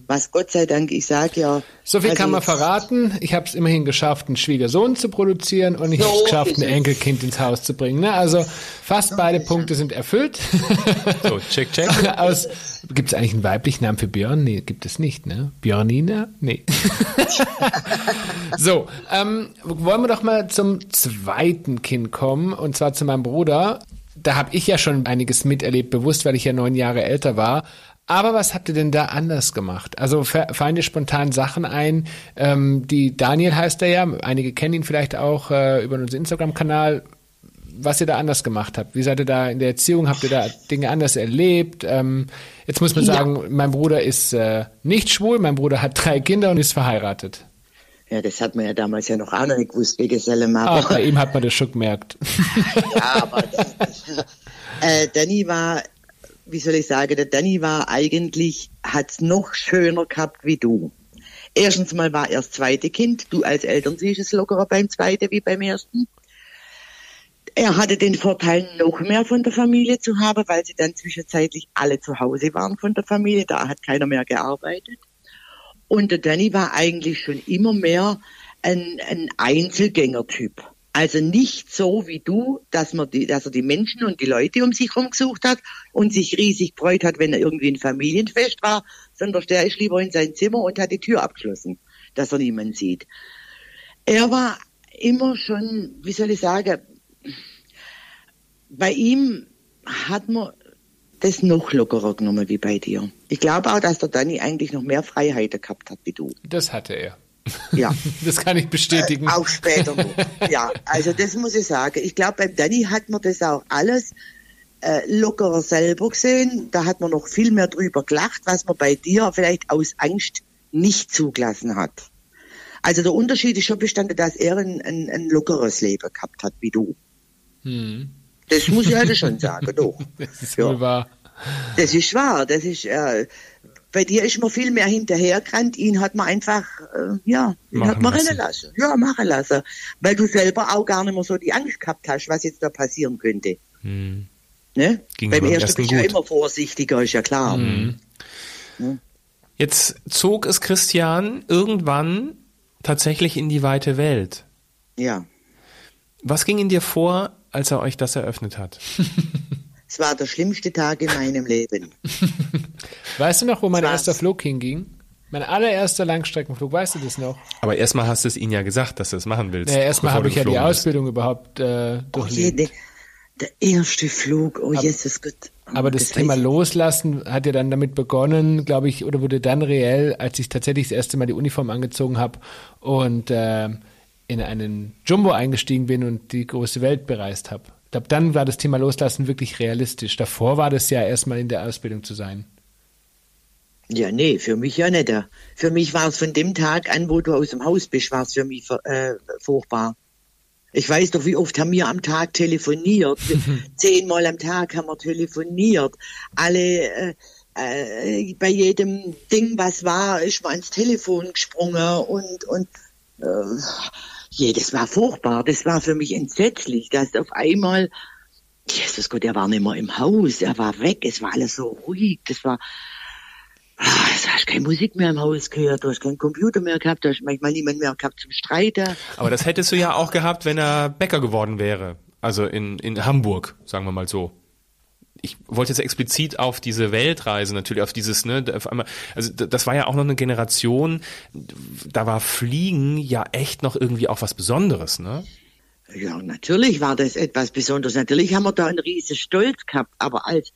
was Gott sei Dank, ich sage ja... So viel also kann man verraten, ich habe es immerhin geschafft, einen Schwiegersohn zu produzieren und ich habe es geschafft, ein Enkelkind ins Haus zu bringen. Ne? Also fast beide Punkte sind erfüllt. So, check, check. Gibt es eigentlich einen weiblichen Namen für Björn? Nee, gibt es nicht, ne? Björnina? Nee. So, wollen wir doch mal zum zweiten Kind kommen, und zwar zu meinem Bruder. Da habe ich ja schon einiges miterlebt, bewusst, weil ich ja 9 Jahre älter war. Aber was habt ihr denn da anders gemacht? Also fallen dir spontan Sachen ein, die Daniel heißt er ja, einige kennen ihn vielleicht auch über unseren Instagram-Kanal, was ihr da anders gemacht habt. Wie seid ihr da in der Erziehung? Habt ihr da Dinge anders erlebt? Jetzt muss man sagen, mein Bruder ist nicht schwul, mein Bruder hat 3 Kinder und ist verheiratet. Ja, das hat man ja damals ja noch auch noch nicht gewusst, wie Gesellen haben. Ach, bei ihm hat man das schon gemerkt. Ja, aber Danny war... Wie soll ich sagen, der Danny war eigentlich, hat's noch schöner gehabt wie du. Erstens mal war er das zweite Kind. Du als Eltern siehst es lockerer beim zweiten wie beim ersten. Er hatte den Vorteil, noch mehr von der Familie zu haben, weil sie dann zwischenzeitlich alle zu Hause waren von der Familie. Da hat keiner mehr gearbeitet. Und der Danny war eigentlich schon immer mehr ein Einzelgängertyp. Also nicht so wie du, dass er die Menschen und die Leute um sich herum gesucht hat und sich riesig gefreut hat, wenn er irgendwie ein Familienfest war, sondern der ist lieber in sein Zimmer und hat die Tür abgeschlossen, dass er niemanden sieht. Er war immer schon, wie soll ich sagen, bei ihm hat man das noch lockerer genommen wie bei dir. Ich glaube auch, dass der Danny eigentlich noch mehr Freiheiten gehabt hat wie du. Das hatte er. Ja. Das kann ich bestätigen. Auch später noch. Ja, also das muss ich sagen. Ich glaube, beim Danny hat man das auch alles lockerer selber gesehen. Da hat man noch viel mehr drüber gelacht, was man bei dir vielleicht aus Angst nicht zugelassen hat. Also der Unterschied ist schon bestanden, dass er ein lockeres Leben gehabt hat, wie du. Das muss ich heute schon sagen, doch. Das ist wohl wahr. Das ist wahr, das ist... Bei dir ist man viel mehr hinterhergerannt, ihn hat man einfach, machen lassen. Weil du selber auch gar nicht mehr so die Angst gehabt hast, was jetzt da passieren könnte. Ne? Beim ersten bist du immer vorsichtiger, ist ja klar. Ne? Jetzt zog es Christian irgendwann tatsächlich in die weite Welt. Ja. Was ging in dir vor, als er euch das eröffnet hat? Es war der schlimmste Tag in meinem Leben. Weißt du noch, wo mein erster Flug hinging? Mein allererster Langstreckenflug, weißt du das noch? Aber erstmal hast du es ihnen ja gesagt, dass du es machen willst. Ja, erstmal habe ich ja die Ausbildung überhaupt durchlebt. Der erste Flug, Jesus Gott. Aber das Thema Loslassen hat ja dann damit begonnen, glaube ich, oder wurde dann reell, als ich tatsächlich das erste Mal die Uniform angezogen habe und in einen Jumbo eingestiegen bin und die große Welt bereist habe. Ich glaube, dann war das Thema Loslassen wirklich realistisch. Davor war das ja erstmal in der Ausbildung zu sein. Ja, nee, für mich ja nicht. Für mich war es von dem Tag an, wo du aus dem Haus bist, war es für mich furchtbar. Ich weiß doch, wie oft haben wir am Tag telefoniert. 10-mal am Tag haben wir telefoniert. Alle, bei jedem Ding, was war, ist man ans Telefon gesprungen und das war furchtbar. Das war für mich entsetzlich, dass auf einmal, Jesus Gott, er war nicht mehr im Haus, er war weg, es war alles so ruhig, du hast keine Musik mehr im Haus gehört, du hast keinen Computer mehr gehabt, du hast manchmal niemand mehr gehabt zum Streiten. Aber das hättest du ja auch gehabt, wenn er Bäcker geworden wäre, also in Hamburg, sagen wir mal so. Ich wollte jetzt explizit auf diese Weltreise natürlich, auf dieses, ne, auf einmal, also das war ja auch noch eine Generation, da war Fliegen ja echt noch irgendwie auch was Besonderes, ne? Ja, natürlich war das etwas Besonderes. Natürlich haben wir da einen riesen Stolz gehabt, aber als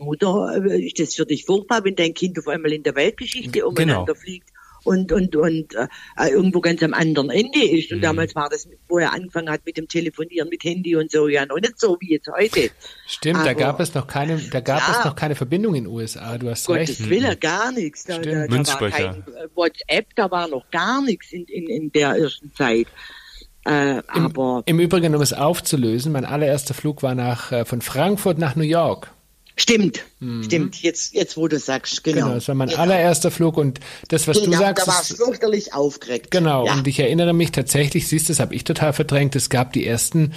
Mutter ist das für dich furchtbar, wenn dein Kind auf einmal in der Weltgeschichte umeinander fliegt und irgendwo ganz am anderen Ende ist. Und damals war das, wo er angefangen hat mit dem Telefonieren, mit Handy und so, ja noch nicht so wie jetzt heute. Stimmt, aber, da gab es noch keine Verbindung in den USA, du hast recht. Gottes Willen, gar nichts. Da war kein WhatsApp, da war noch gar nichts in der ersten Zeit. Im Übrigen, um es aufzulösen, mein allererster Flug war von Frankfurt nach New York. Stimmt, stimmt. Jetzt wo du sagst, genau. Das war mein allererster Flug und das, was du sagst. Da war es fürchterlich aufgeregt. Genau, ja. Und ich erinnere mich tatsächlich, siehst du, das habe ich total verdrängt, es gab die ersten,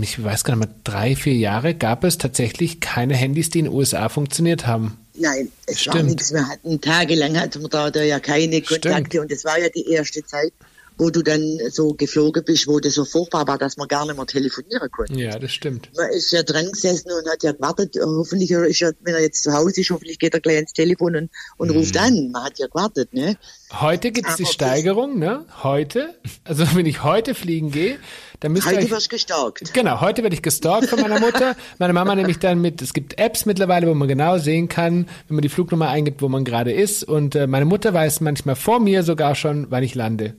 ich weiß gar nicht mal, 3-4 Jahre, gab es tatsächlich keine Handys, die in den USA funktioniert haben. Nein, es war nichts. Wir hatten tagelang hatten wir da ja keine Kontakte. Stimmt. Und es war ja die erste Zeit, wo du dann so geflogen bist, wo das so furchtbar war, dass man gar nicht mehr telefonieren konnte. Ja, das stimmt. Man ist ja dran gesessen und hat ja gewartet. Hoffentlich, ist ja, wenn er jetzt zu Hause ist, hoffentlich geht er gleich ins Telefon und ruft an. Man hat ja gewartet, ne? Heute gibt es die Steigerung, ne? Heute, also wenn ich heute fliegen gehe, dann müsst ihr... Heute wirst du gestalkt. Genau, heute werde ich gestalkt von meiner Mutter. Meine Mama nämlich dann mit, es gibt Apps mittlerweile, wo man genau sehen kann, wenn man die Flugnummer eingibt, wo man gerade ist. Und meine Mutter weiß manchmal vor mir sogar schon, wann ich lande.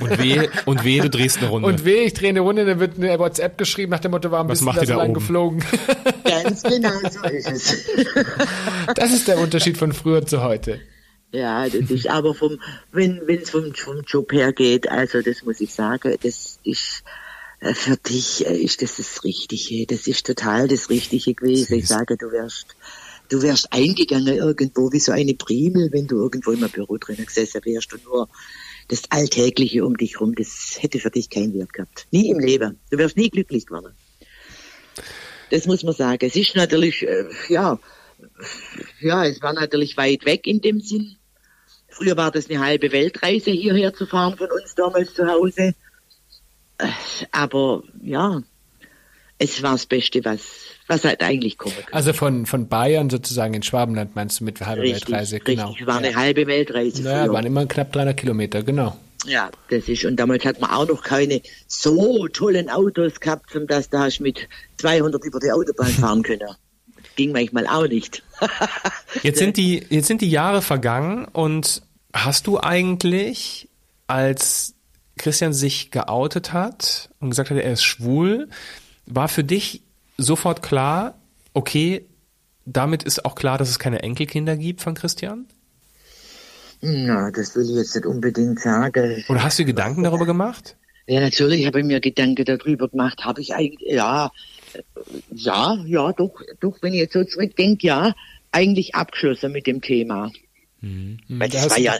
Und wehe, du drehst eine Runde. Und wehe, ich drehe eine Runde, dann wird eine WhatsApp geschrieben nach dem Motto, warum bist du da so lang geflogen? Ganz genau so ist es. Das ist der Unterschied von früher zu heute. Ja, das ist aber wenn es vom Job her geht, also das muss ich sagen, das ist für dich ist das das Richtige, das ist total das Richtige gewesen. Ich sage, du wärst eingegangen irgendwo wie so eine Primel, wenn du irgendwo im Büro drinnen gesessen wärst und nur das Alltägliche um dich rum, das hätte für dich keinen Wert gehabt. Nie im Leben. Du wärst nie glücklich geworden. Das muss man sagen. Es ist natürlich, es war natürlich weit weg in dem Sinn. Früher war das eine halbe Weltreise, hierher zu fahren von uns damals zu Hause. Aber ja, es war das Beste, was halt eigentlich kommen kann. Also von Bayern sozusagen in Schwabenland meinst du mit halbe Weltreise? Richtig, genau. Richtig, war eine halbe Weltreise. Naja, waren immer knapp 300 Kilometer, genau. Ja, das ist, und damals hat man auch noch keine so tollen Autos gehabt, dass da hast mit 200 über die Autobahn fahren können. Ging manchmal auch nicht. Jetzt sind die Jahre vergangen und hast du eigentlich, als Christian sich geoutet hat und gesagt hat, er ist schwul, war für dich sofort klar, okay, damit ist auch klar, dass es keine Enkelkinder gibt von Christian? Na, das will ich jetzt nicht unbedingt sagen. Oder hast du Gedanken darüber gemacht? Ja, natürlich habe ich mir Gedanken darüber gemacht. Habe ich eigentlich, doch, wenn ich jetzt so zurückdenke, ja, eigentlich abgeschlossen mit dem Thema. Mhm. Weil das war ja...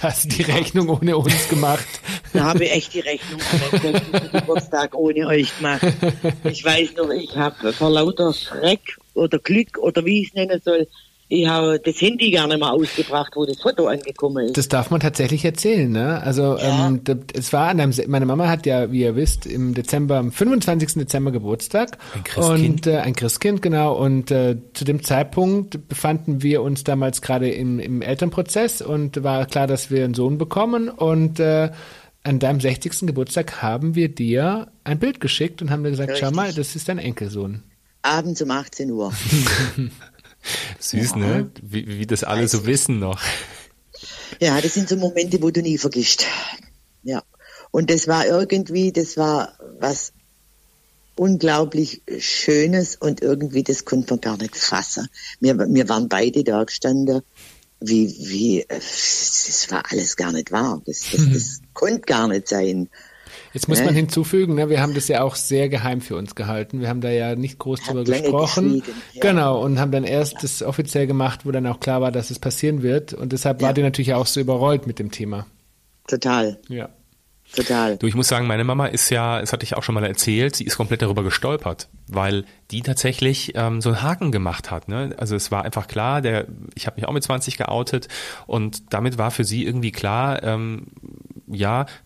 Da hast du die Rechnung ohne uns gemacht. Da habe ich echt die Rechnung am Geburtstag ohne euch gemacht. Ich weiß noch, ich habe vor lauter Schreck oder Glück oder wie ich es nennen soll, ich habe das Handy gar nicht mehr ausgebracht, wo das Foto angekommen ist. Das darf man tatsächlich erzählen, ne? Also, ja. Es war an einem, meine Mama hat ja, wie ihr wisst, am 25. Dezember Geburtstag. Ein Christkind. Und ein Christkind, genau. Und zu dem Zeitpunkt befanden wir uns damals gerade im Elternprozess und war klar, dass wir einen Sohn bekommen. Und an deinem 60. Geburtstag haben wir dir ein Bild geschickt und haben dir gesagt, Richtig. Schau mal, das ist dein Enkelsohn. Abends um 18 Uhr. Süß, ja. Ne? Wie das alle so wissen noch. Ja, das sind so Momente, wo du nie vergisst. Ja. Und das war was unglaublich Schönes und irgendwie, das konnte man gar nicht fassen. Wir waren beide da gestanden, wie, das war alles gar nicht wahr. Das konnte gar nicht sein. Jetzt muss man hinzufügen, ne, wir haben das ja auch sehr geheim für uns gehalten. Wir haben da ja nicht groß drüber gesprochen. Ja. Genau, und haben dann erst das offiziell gemacht, wo dann auch klar war, dass es passieren wird. Und deshalb war die natürlich auch so überrollt mit dem Thema. Total. Ja. Total. Du, ich muss sagen, meine Mama ist ja, das hatte ich auch schon mal erzählt, sie ist komplett darüber gestolpert, weil die tatsächlich so einen Haken gemacht hat. Ne? Also es war einfach klar, ich habe mich auch mit 20 geoutet und damit war für sie irgendwie klar,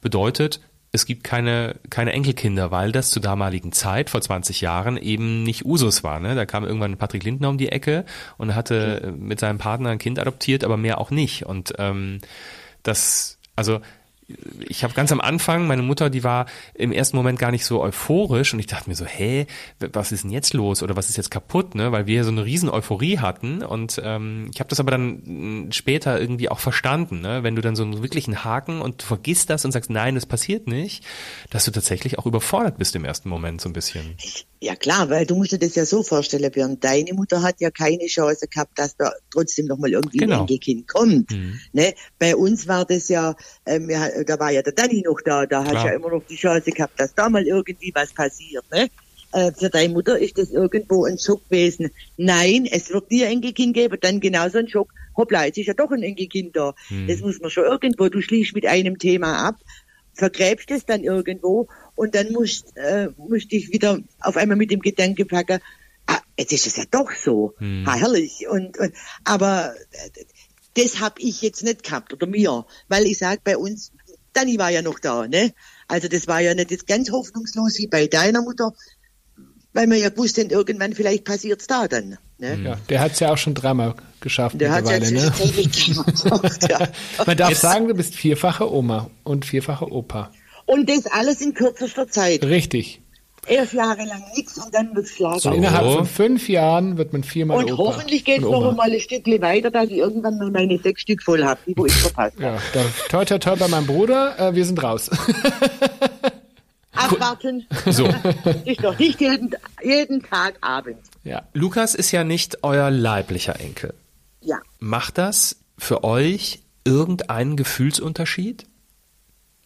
bedeutet, es gibt keine Enkelkinder, weil das zur damaligen Zeit, vor 20 Jahren, eben nicht Usus war. Ne? Da kam irgendwann Patrick Lindner um die Ecke und hatte mit seinem Partner ein Kind adoptiert, aber mehr auch nicht. Und ich habe ganz am Anfang, meine Mutter, die war im ersten Moment gar nicht so euphorisch und ich dachte mir so, hey, was ist denn jetzt los oder was ist jetzt kaputt, ne? Weil wir so eine riesen Euphorie hatten und ich habe das aber dann später irgendwie auch verstanden, ne? Wenn du dann so einen wirklichen Haken und du vergisst das und sagst, nein, das passiert nicht, dass du tatsächlich auch überfordert bist im ersten Moment so ein bisschen. Ja klar, weil du musst dir das ja so vorstellen, Björn, deine Mutter hat ja keine Chance gehabt, dass da trotzdem nochmal irgendwie ein Enkelkind kommt. Mhm. Ne? Bei uns war das ja, da war ja der Danny noch da, da hat ja immer noch die Chance gehabt, dass da mal irgendwie was passiert. Ne? Für deine Mutter ist das irgendwo ein Schock gewesen. Nein, es wird nie ein Enkelkind geben, dann genauso ein Schock. Hoppla, jetzt ist ja doch ein Enkelkind da. Mhm. Das muss man schon irgendwo, du schließt mit einem Thema ab, vergräbst es dann irgendwo. Und dann musst du dich wieder auf einmal mit dem Gedanken packen, ah, jetzt ist es ja doch so, ah, herrlich. Und, aber das habe ich jetzt nicht gehabt, oder mir, weil ich sage, bei uns, Dani war ja noch da, ne? Also das war ja nicht jetzt ganz hoffnungslos wie bei deiner Mutter, weil man ja gewusst hat, irgendwann vielleicht passiert es da dann. Ne? Ja, der hat es ja auch schon dreimal geschafft mittlerweile. Ja, ne? Ja. Man darf jetzt sagen, du bist vierfache Oma und vierfache Opa. Und das alles in kürzester Zeit. Richtig. 11 Jahre lang nichts und dann wird es schlagen. So, innerhalb von 5 Jahren wird man viermal und Opa. Und hoffentlich geht es noch einmal ein Stückchen weiter, dass ich irgendwann nur meine 6 Stück voll habe, die wo ich verpasst habe. Ja, toi, toi, toi bei meinem Bruder, wir sind raus. Abwarten. So. Ist doch nicht jeden Tag Abend. Ja. Lukas ist ja nicht euer leiblicher Enkel. Ja. Macht das für euch irgendeinen Gefühlsunterschied?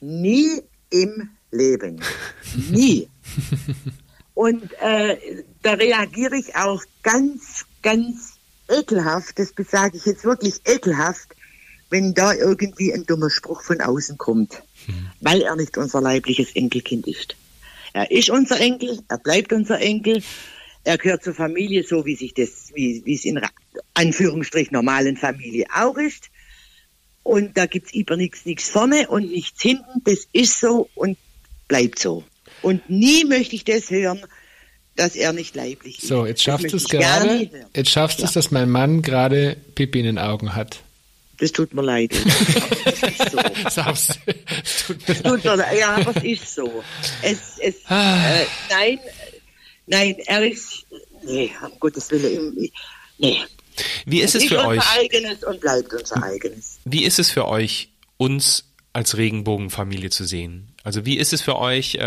Nie im Leben. Nie. Und da reagiere ich auch ganz, ganz ekelhaft, das sage ich jetzt wirklich ekelhaft, wenn da irgendwie ein dummer Spruch von außen kommt. Weil er nicht unser leibliches Enkelkind ist. Er ist unser Enkel, er bleibt unser Enkel, er gehört zur Familie, so wie sich das, wie es in Anführungsstrich normalen Familie auch ist. Und da gibt's über nichts vorne und nichts hinten, das ist so und bleibt so. Und nie möchte ich das hören, dass er nicht leiblich ist. So, jetzt schaffst du es gerade, dass mein Mann gerade Pipi in den Augen hat. Das tut mir leid. Das ist so. Das tut mir leid. Ja, aber es ist so. Nein, er ist, nee, um Gottes Willen, nee. Wie ist es für euch? Unser eigenes und bleibt unser eigenes. Wie ist es für euch, uns als Regenbogenfamilie zu sehen? Also wie ist es für euch,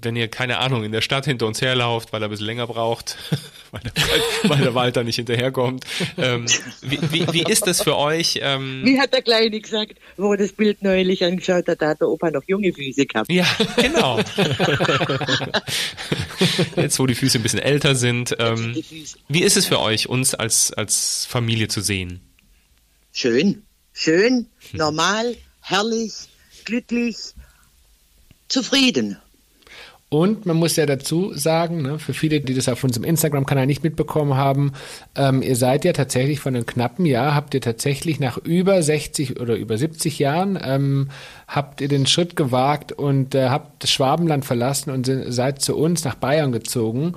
wenn ihr, keine Ahnung, in der Stadt hinter uns herlauft, weil er ein bisschen länger braucht, weil der Walter nicht hinterherkommt. Wie ist das für euch? Wie hat der Kleine gesagt, wo das Bild neulich angeschaut hat, da hat der Opa noch junge Füße gehabt. Ja, genau. Jetzt, wo die Füße ein bisschen älter sind. Wie ist es für euch, uns als Familie zu sehen? Schön, normal, herrlich, glücklich, zufrieden. Und man muss ja dazu sagen, ne, für viele, die das auf unserem Instagram-Kanal nicht mitbekommen haben, ihr seid ja tatsächlich von einem knappen Jahr, habt ihr tatsächlich nach über 60 oder über 70 Jahren, habt ihr den Schritt gewagt und habt das Schwabenland verlassen und seid zu uns nach Bayern gezogen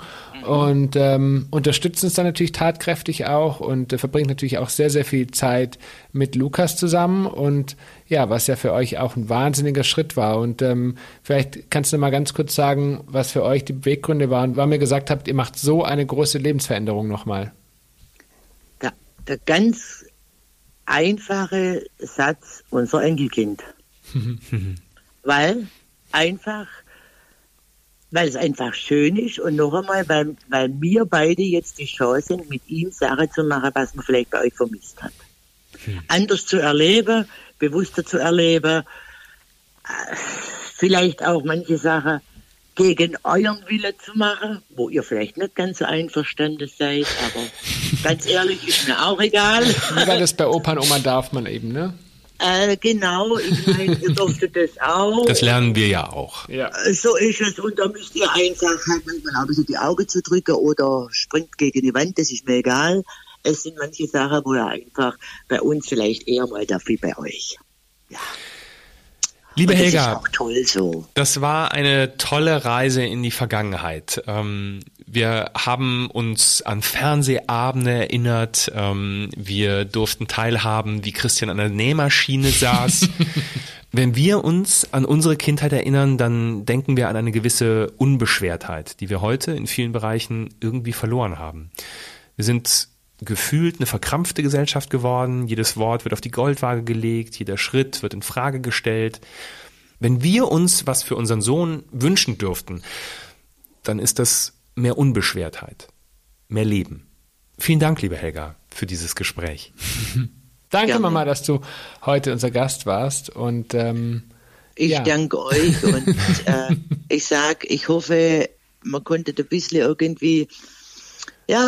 und unterstützt uns dann natürlich tatkräftig auch und verbringt natürlich auch sehr, sehr viel Zeit mit Lukas zusammen und ja, was ja für euch auch ein wahnsinniger Schritt war. Und vielleicht kannst du mal ganz kurz sagen, was für euch die Beweggründe waren, weil ihr gesagt habt, ihr macht so eine große Lebensveränderung nochmal. Der ganz einfache Satz, unser Enkelkind. Weil es einfach schön ist und noch einmal, weil wir beide jetzt die Chance haben, mit ihm Sachen zu machen, was man vielleicht bei euch vermisst hat. Anders zu erleben, bewusster zu erleben, vielleicht auch manche Sachen gegen euren Willen zu machen, wo ihr vielleicht nicht ganz so einverstanden seid, aber ganz ehrlich, ist mir auch egal. Weil das bei Opa und Oma darf man eben, ne? Genau, ich meine, ihr durftet das auch. Das lernen wir ja auch. Ja. So ist es und da müsst ihr einfach halt manchmal auch ein bisschen die Augen zu drücken oder springt gegen die Wand, das ist mir egal. Es sind manche Sachen, wo er einfach bei uns vielleicht eher mal dafür bei euch. Ja. Liebe Helga, das ist auch toll so. Das war eine tolle Reise in die Vergangenheit. Wir haben uns an Fernsehabende erinnert. Wir durften teilhaben, wie Christian an der Nähmaschine saß. Wenn wir uns an unsere Kindheit erinnern, dann denken wir an eine gewisse Unbeschwertheit, die wir heute in vielen Bereichen irgendwie verloren haben. Wir sind gefühlt eine verkrampfte Gesellschaft geworden. Jedes Wort wird auf die Goldwaage gelegt, jeder Schritt wird in Frage gestellt. Wenn wir uns was für unseren Sohn wünschen dürften, dann ist das mehr Unbeschwertheit, mehr Leben. Vielen Dank, liebe Helga, für dieses Gespräch. Danke, gerne. Mama, dass du heute unser Gast warst. Und ich danke euch und ich hoffe, man konnte ein bisschen irgendwie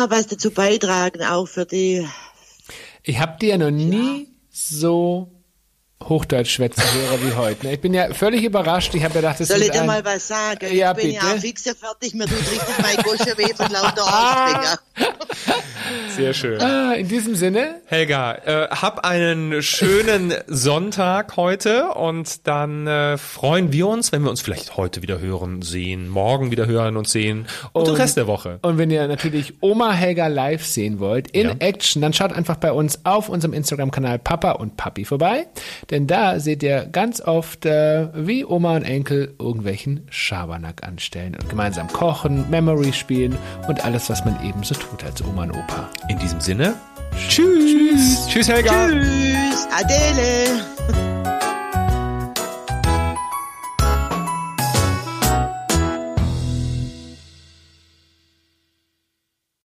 was dazu beitragen, auch für die... Ich habe dir noch nie so Hochdeutsch-Schwätzer-Hörer wie heute. Ich bin ja völlig überrascht. Ich habe gedacht, das soll ich dir mal was sagen? Ja, ich bin bitte. Ja fix fertig. Mir tut richtig mein Gosche weh von lauter Ausbringer. Sehr schön. In diesem Sinne. Helga, hab einen schönen Sonntag heute und dann freuen wir uns, wenn wir uns vielleicht heute wieder hören, sehen, morgen wieder hören und sehen und den Rest der Woche. Und wenn ihr natürlich Oma Helga live sehen wollt, in Action, dann schaut einfach bei uns auf unserem Instagram-Kanal Papa und Papi vorbei. Denn da seht ihr ganz oft, wie Oma und Enkel irgendwelchen Schabernack anstellen und gemeinsam kochen, Memory spielen und alles, was man eben so tut als Oma und Opa. In diesem Sinne, tschüss. Tschüss, Helga. Tschüss, Adele.